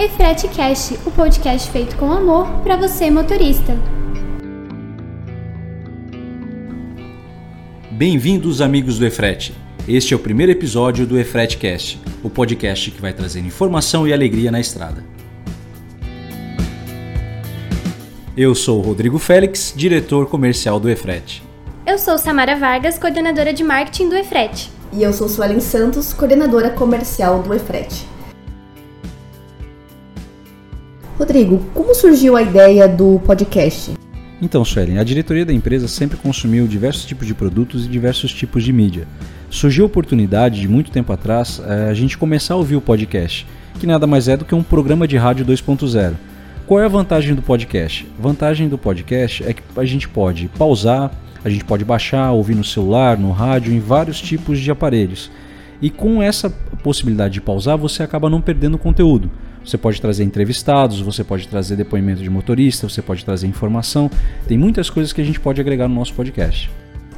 e-FRETE Cast, o podcast feito com amor para você, motorista. Bem-vindos, amigos do e-FRETE. Este é o primeiro episódio do e-FRETE Cast, o podcast que vai trazer informação e alegria na estrada. Eu sou o Rodrigo Félix, diretor comercial do e-FRETE. Eu sou Samara Vargas, coordenadora de marketing do e-FRETE. E eu sou Suelen Santos, coordenadora comercial do e-FRETE. Rodrigo, como surgiu a ideia do podcast? Então, Suelen, a diretoria da empresa sempre consumiu diversos tipos de produtos e diversos tipos de mídia. Surgiu a oportunidade de muito tempo atrás a gente começar a ouvir o podcast, que nada mais é do que um programa de rádio 2.0. Qual é a vantagem do podcast? A vantagem do podcast é que a gente pode pausar, a gente pode baixar, ouvir no celular, no rádio, em vários tipos de aparelhos. E com essa possibilidade de pausar, você acaba não perdendo conteúdo. Você pode trazer entrevistados, você pode trazer depoimento de motorista, você pode trazer informação. Tem muitas coisas que a gente pode agregar no nosso podcast.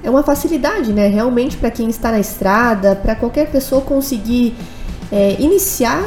É uma facilidade, né? Realmente para quem está na estrada, para qualquer pessoa conseguir iniciar,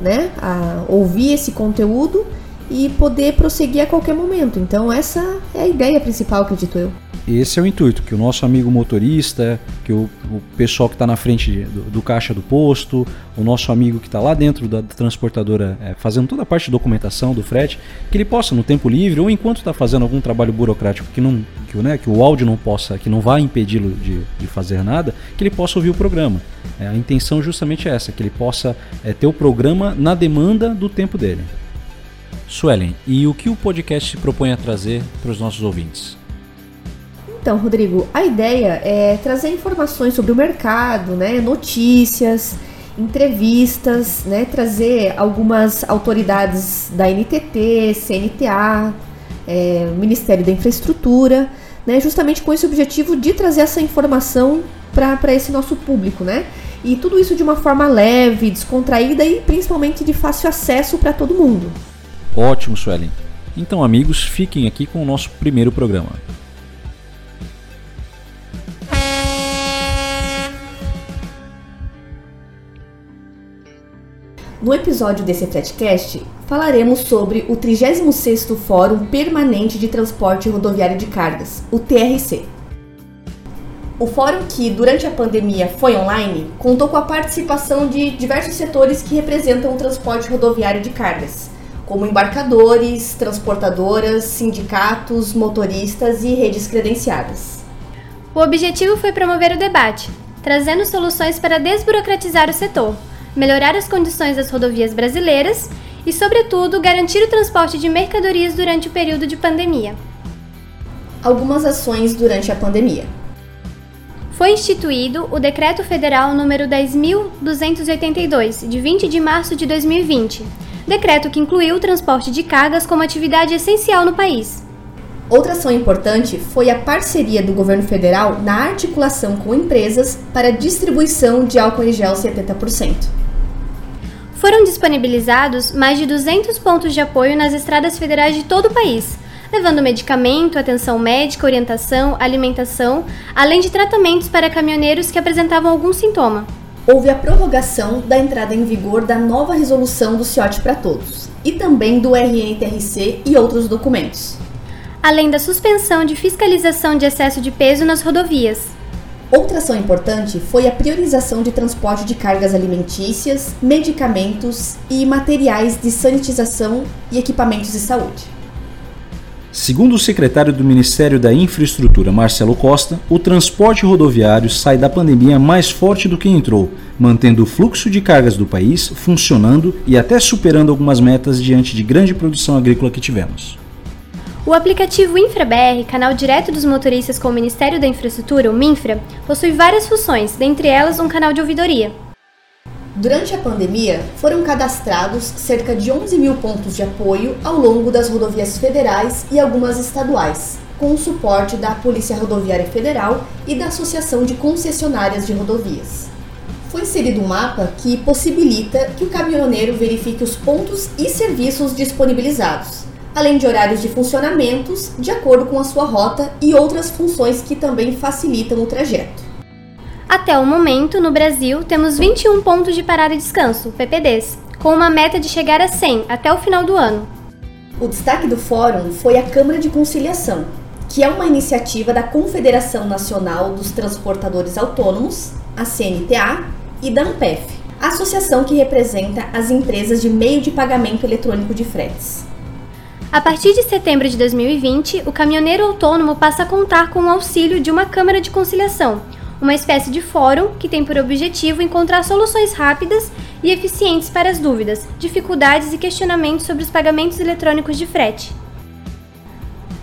né, a ouvir esse conteúdo e poder prosseguir a qualquer momento. Então essa é a ideia principal, acredito eu. Esse é o intuito, que o nosso amigo motorista, que o pessoal que está na frente do caixa do posto, o nosso amigo que está lá dentro da transportadora fazendo toda a parte de documentação do frete, que ele possa no tempo livre ou enquanto está fazendo algum trabalho burocrático que o áudio não possa, que não vai impedi-lo de fazer nada, que ele possa ouvir o programa. A intenção justamente é essa, que ele possa ter o programa na demanda do tempo dele. Suelen, e o que o podcast se propõe a trazer para os nossos ouvintes? Então, Rodrigo, a ideia é trazer informações sobre o mercado, né? Notícias, entrevistas, né? Trazer algumas autoridades da NTT, CNTA, Ministério da Infraestrutura, né? Justamente com esse objetivo de trazer essa informação para esse nosso público, né? E tudo isso de uma forma leve, descontraída e principalmente de fácil acesso para todo mundo. Ótimo, Suelen. Então, amigos, fiquem aqui com o nosso primeiro programa. No episódio desse e-FRETE Cast, falaremos sobre o 36º Fórum Permanente de Transporte Rodoviário de Cargas, o TRC. O fórum, que durante a pandemia foi online, contou com a participação de diversos setores que representam o transporte rodoviário de cargas, como embarcadores, transportadoras, sindicatos, motoristas e redes credenciadas. O objetivo foi promover o debate, trazendo soluções para desburocratizar o setor, melhorar as condições das rodovias brasileiras e, sobretudo, garantir o transporte de mercadorias durante o período de pandemia. Algumas ações durante a pandemia. Foi instituído o Decreto Federal nº 10.282, de 20 de março de 2020, decreto que incluiu o transporte de cargas como atividade essencial no país. Outra ação importante foi a parceria do governo federal na articulação com empresas para distribuição de álcool em gel 70%. Foram disponibilizados mais de 200 pontos de apoio nas estradas federais de todo o país, levando medicamento, atenção médica, orientação, alimentação, além de tratamentos para caminhoneiros que apresentavam algum sintoma. Houve a prorrogação da entrada em vigor da nova resolução do CIOT para todos e também do RNTRC e outros documentos, além da suspensão de fiscalização de excesso de peso nas rodovias. Outra ação importante foi a priorização de transporte de cargas alimentícias, medicamentos e materiais de sanitização e equipamentos de saúde. Segundo o secretário do Ministério da Infraestrutura, Marcelo Costa, o transporte rodoviário sai da pandemia mais forte do que entrou, mantendo o fluxo de cargas do país funcionando e até superando algumas metas diante de grande produção agrícola que tivemos. O aplicativo InfraBR, canal direto dos motoristas com o Ministério da Infraestrutura, o Minfra, possui várias funções, dentre elas um canal de ouvidoria. Durante a pandemia, foram cadastrados cerca de 11 mil pontos de apoio ao longo das rodovias federais e algumas estaduais, com o suporte da Polícia Rodoviária Federal e da Associação de Concessionárias de Rodovias. Foi inserido um mapa que possibilita que o caminhoneiro verifique os pontos e serviços disponibilizados, além de horários de funcionamentos, de acordo com a sua rota e outras funções que também facilitam o trajeto. Até o momento, no Brasil, temos 21 pontos de parada e descanso, PPDs, com uma meta de chegar a 100 até o final do ano. O destaque do fórum foi a Câmara de Conciliação, que é uma iniciativa da Confederação Nacional dos Transportadores Autônomos, a CNTA, e da Ampef, a associação que representa as empresas de meio de pagamento eletrônico de fretes. A partir de setembro de 2020, o caminhoneiro autônomo passa a contar com o auxílio de uma Câmara de Conciliação, uma espécie de fórum que tem por objetivo encontrar soluções rápidas e eficientes para as dúvidas, dificuldades e questionamentos sobre os pagamentos eletrônicos de frete.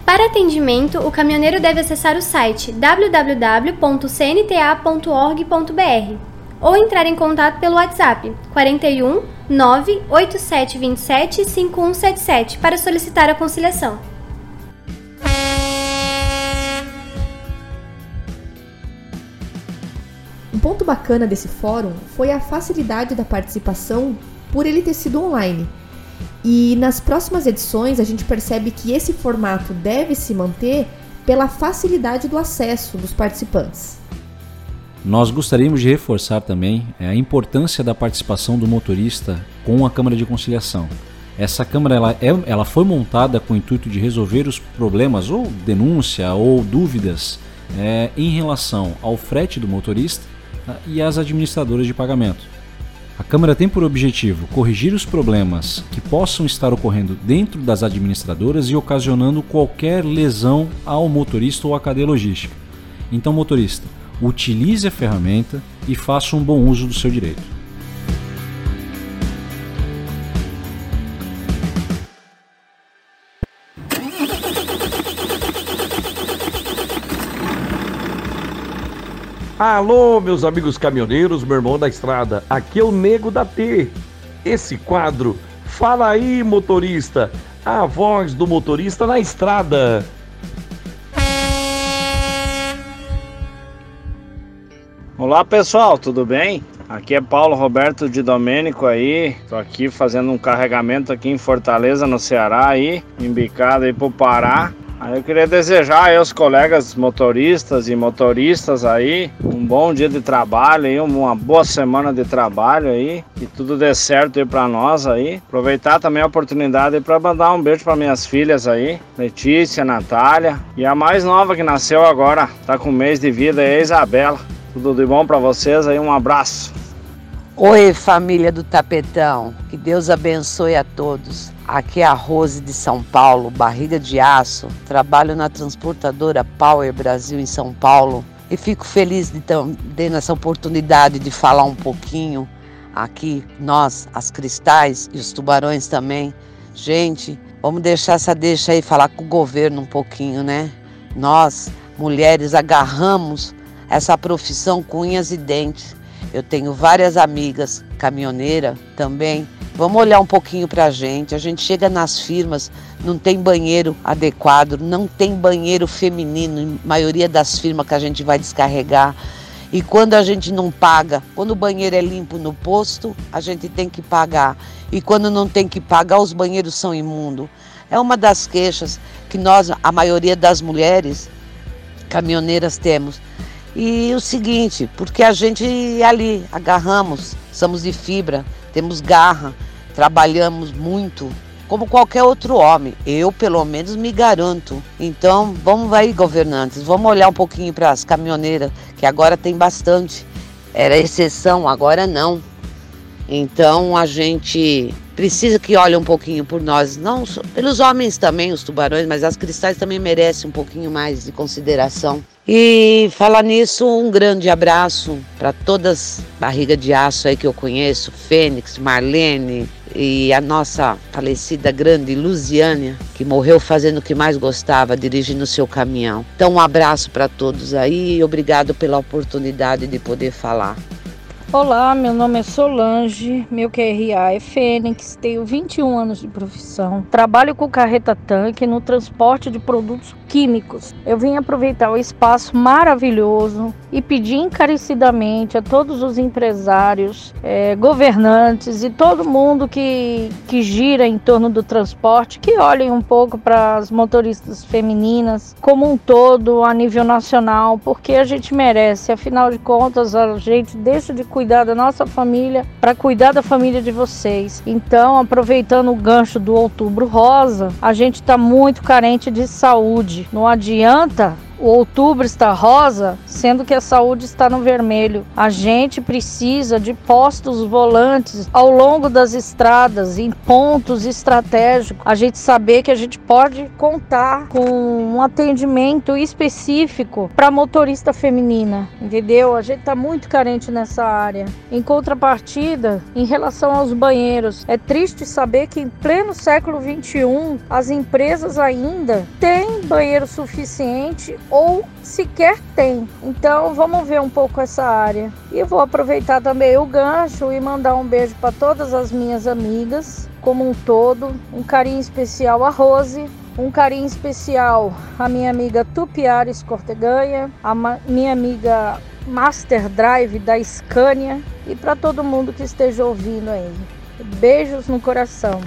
Para atendimento, o caminhoneiro deve acessar o site www.cnta.org.br ou entrar em contato pelo WhatsApp 41 98727 5177 para solicitar a conciliação. Um ponto bacana desse fórum foi a facilidade da participação por ele ter sido online. E nas próximas edições a gente percebe que esse formato deve se manter pela facilidade do acesso dos participantes. Nós gostaríamos de reforçar também a importância da participação do motorista com a Câmara de Conciliação. Essa Câmara ela foi montada com o intuito de resolver os problemas ou denúncia ou dúvidas em relação ao frete do motorista e às administradoras de pagamento. A Câmara tem por objetivo corrigir os problemas que possam estar ocorrendo dentro das administradoras e ocasionando qualquer lesão ao motorista ou à cadeia logística. Então, motorista, utilize a ferramenta e faça um bom uso do seu direito. Alô, meus amigos caminhoneiros, meu irmão da estrada, aqui é o Nego da T. Esse quadro, Fala Aí Motorista, a voz do motorista na estrada. Olá pessoal, tudo bem? Aqui é Paulo Roberto de Domênico aí, tô aqui fazendo um carregamento aqui em Fortaleza, no Ceará aí, embicado aí pro Pará. Aí eu queria desejar aí aos colegas motoristas e motoristas aí um bom dia de trabalho aí, uma boa semana de trabalho aí, que tudo dê certo aí pra nós aí. Aproveitar também a oportunidade aí pra mandar um beijo pra minhas filhas aí, Letícia, Natália, e a mais nova que nasceu agora, tá com um mês de vida aí, a Isabela. Tudo de bom para vocês aí, um abraço. Oi, família do Tapetão, que Deus abençoe a todos. Aqui é a Rose de São Paulo, barriga de aço. Trabalho na transportadora Power Brasil em São Paulo e fico feliz de ter essa oportunidade de falar um pouquinho aqui, nós, as cristais e os tubarões também. Gente, vamos deixar essa deixa aí, falar com o governo um pouquinho, né? Nós, mulheres, agarramos essa profissão com unhas e dentes. Eu tenho várias amigas caminhoneira também. Vamos olhar um pouquinho pra gente. A gente chega nas firmas, não tem banheiro adequado, não tem banheiro feminino em maioria das firmas que a gente vai descarregar. E quando a gente não paga, quando o banheiro é limpo no posto, a gente tem que pagar. E quando não tem que pagar, os banheiros são imundos. É uma das queixas que nós, a maioria das mulheres caminhoneiras, temos. E o seguinte, porque a gente ali agarramos, somos de fibra, temos garra, trabalhamos muito, como qualquer outro homem. Eu, pelo menos, me garanto. Então, vamos aí, governantes, vamos olhar um pouquinho para as caminhoneiras, que agora tem bastante. Era exceção, agora não. Então, a gente precisa que olhe um pouquinho por nós, não só pelos homens também, os tubarões, mas as cristais também merecem um pouquinho mais de consideração. E falar nisso, um grande abraço para todas barriga de aço aí que eu conheço, Fênix, Marlene e a nossa falecida grande Lusiânia, que morreu fazendo o que mais gostava, dirigindo o seu caminhão. Então um abraço para todos aí e obrigado pela oportunidade de poder falar. Olá, meu nome é Solange, meu QRA é Fênix, tenho 21 anos de profissão, trabalho com carreta-tanque no transporte de produtos químicos. Eu vim aproveitar o espaço maravilhoso e pedir encarecidamente a todos os empresários, governantes e todo mundo que gira em torno do transporte, que olhem um pouco para as motoristas femininas como um todo a nível nacional, porque a gente merece, afinal de contas a gente deixa de cuidar cuidar da nossa família, para cuidar da família de vocês. Então, aproveitando o gancho do Outubro Rosa, a gente está muito carente de saúde. Não adianta o outubro está rosa, sendo que a saúde está no vermelho. A gente precisa de postos volantes ao longo das estradas, em pontos estratégicos. A gente saber que a gente pode contar com um atendimento específico para motorista feminina, entendeu? A gente está muito carente nessa área. Em contrapartida, em relação aos banheiros, é triste saber que em pleno século XXI, as empresas ainda têm banheiro suficiente ou sequer tem. Então vamos ver um pouco essa área. E vou aproveitar também o gancho e mandar um beijo para todas as minhas amigas como um todo, um carinho especial a Rose, um carinho especial a minha amiga Tupiares Corteganha, a minha amiga Master Drive da Scania e para todo mundo que esteja ouvindo aí. Beijos no coração.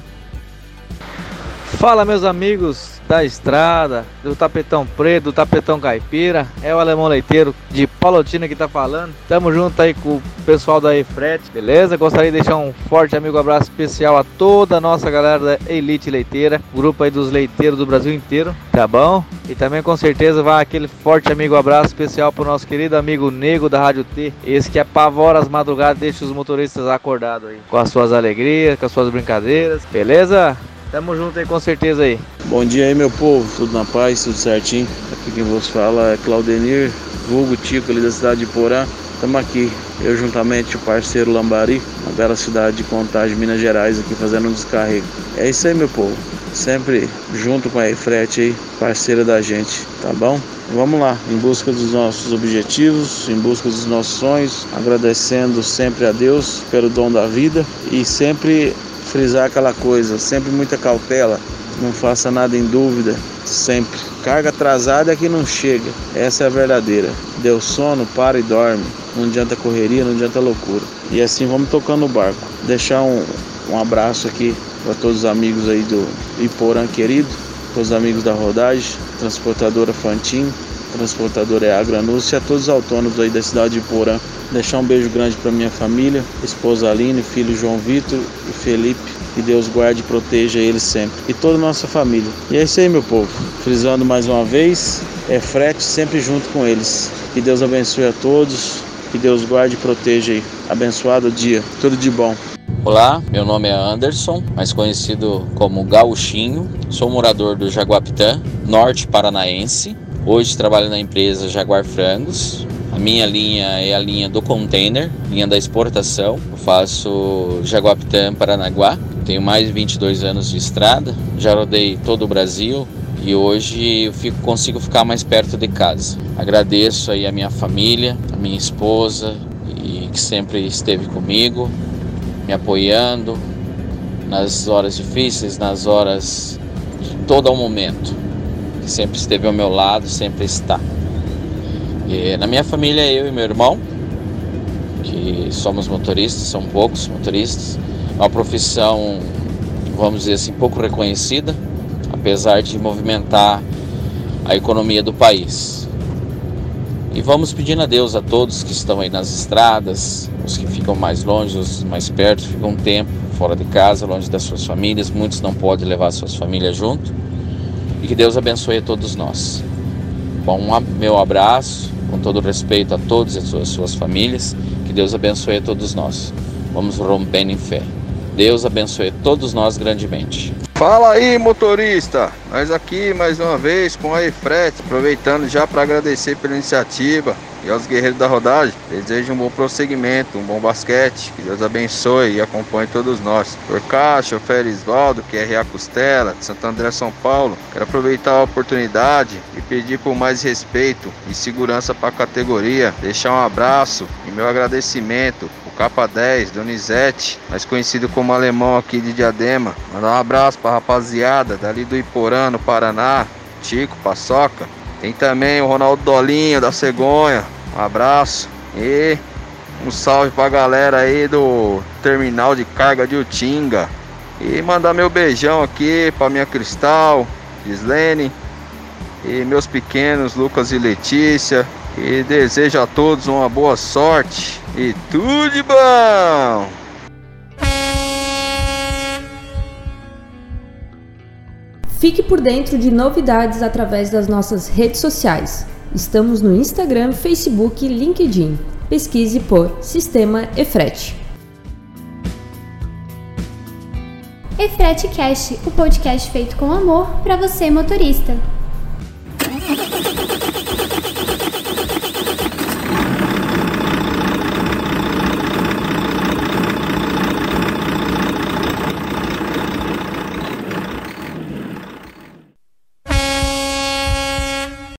Fala, meus amigos da estrada, do tapetão preto, do tapetão caipira, é o alemão leiteiro de Palotina que tá falando. Tamo junto aí com o pessoal da e-FRETE, beleza? Gostaria de deixar um forte amigo abraço especial a toda a nossa galera da Elite Leiteira, grupo aí dos leiteiros do Brasil inteiro, tá bom? E também com certeza vai aquele forte amigo abraço especial pro nosso querido amigo Nego da Rádio T, esse que apavora as madrugadas, deixa os motoristas acordados aí, com as suas alegrias, com as suas brincadeiras, beleza? Tamo junto aí com certeza aí. Bom dia aí, meu povo, tudo na paz, tudo certinho. Aqui quem vos fala é Claudenir, vulgo Tico ali da cidade de Iporã. Tamo aqui, eu juntamente o parceiro Lambari, na bela cidade de Contagem, Minas Gerais, aqui fazendo um descarrego. É isso aí, meu povo, sempre junto com a e-FRETE aí, parceira da gente, tá bom? Vamos lá, em busca dos nossos objetivos, em busca dos nossos sonhos, agradecendo sempre a Deus pelo dom da vida e sempre frisar aquela coisa, sempre muita cautela, não faça nada em dúvida, sempre. Carga atrasada é que não chega, essa é a verdadeira. Deu sono, para e dorme, não adianta correria, não adianta loucura. E assim vamos tocando o barco. Deixar um abraço aqui para todos os amigos aí do Iporã querido, para os amigos da rodagem, transportadora Fantin, transportadora é a Granúcia, e a todos os autônomos aí da cidade de Iporã. Deixar um beijo grande para minha família, esposa Aline, filho João Vitor e Felipe. Que Deus guarde e proteja eles sempre. E toda a nossa família. E é isso aí, meu povo. Frisando mais uma vez, é frete sempre junto com eles. Que Deus abençoe a todos. Que Deus guarde e proteja aí. Abençoado dia. Tudo de bom. Olá, meu nome é Anderson, mais conhecido como Gauchinho. Sou morador do Jaguapitã, norte paranaense. Hoje trabalho na empresa Jaguar Frangos. A minha linha é a linha do container, linha da exportação. Eu faço Jaguapitã, Paranaguá. Tenho mais de 22 anos de estrada. Já rodei todo o Brasil e hoje eu consigo ficar mais perto de casa. Agradeço aí a minha família, a minha esposa, e que sempre esteve comigo, me apoiando nas horas difíceis, nas horas de todo o momento. Que sempre esteve ao meu lado, sempre está. Na minha família, eu e meu irmão, que somos motoristas, são poucos motoristas. É uma profissão, vamos dizer assim, pouco reconhecida, apesar de movimentar a economia do país. E vamos pedindo a Deus a todos que estão aí nas estradas, os que ficam mais longe, os mais perto, ficam um tempo fora de casa, longe das suas famílias. Muitos não podem levar suas famílias junto. E que Deus abençoe a todos nós. Bom, meu abraço, com todo respeito a todos e as suas famílias. Que Deus abençoe a todos nós. Vamos rompendo em fé. Deus abençoe todos nós grandemente. Fala aí, motorista! Nós aqui mais uma vez com a e-FRETE, aproveitando já para agradecer pela iniciativa e aos guerreiros da rodagem. Desejo um bom prosseguimento, um bom basquete. Que Deus abençoe e acompanhe todos nós. Orcá, chofer Isvaldo, QRA Costela, de Santo André, São Paulo. Quero aproveitar a oportunidade e pedir por mais respeito e segurança para a categoria. Deixar um abraço e meu agradecimento. K10, Donizete, mais conhecido como Alemão aqui de Diadema. Mandar um abraço pra rapaziada dali do Iporã, no Paraná, Tico, Paçoca. Tem também o Ronaldo Dolinho, da Cegonha. Um abraço e um salve pra galera aí do Terminal de Carga de Utinga. E mandar meu beijão aqui pra minha Cristal, Gislene e meus pequenos Lucas e Letícia. E desejo a todos uma boa sorte e tudo de bom! Fique por dentro de novidades através das nossas redes sociais. Estamos no Instagram, Facebook e LinkedIn. Pesquise por Sistema e-FRETE. e-FRETE Cast, o podcast feito com amor para você, motorista.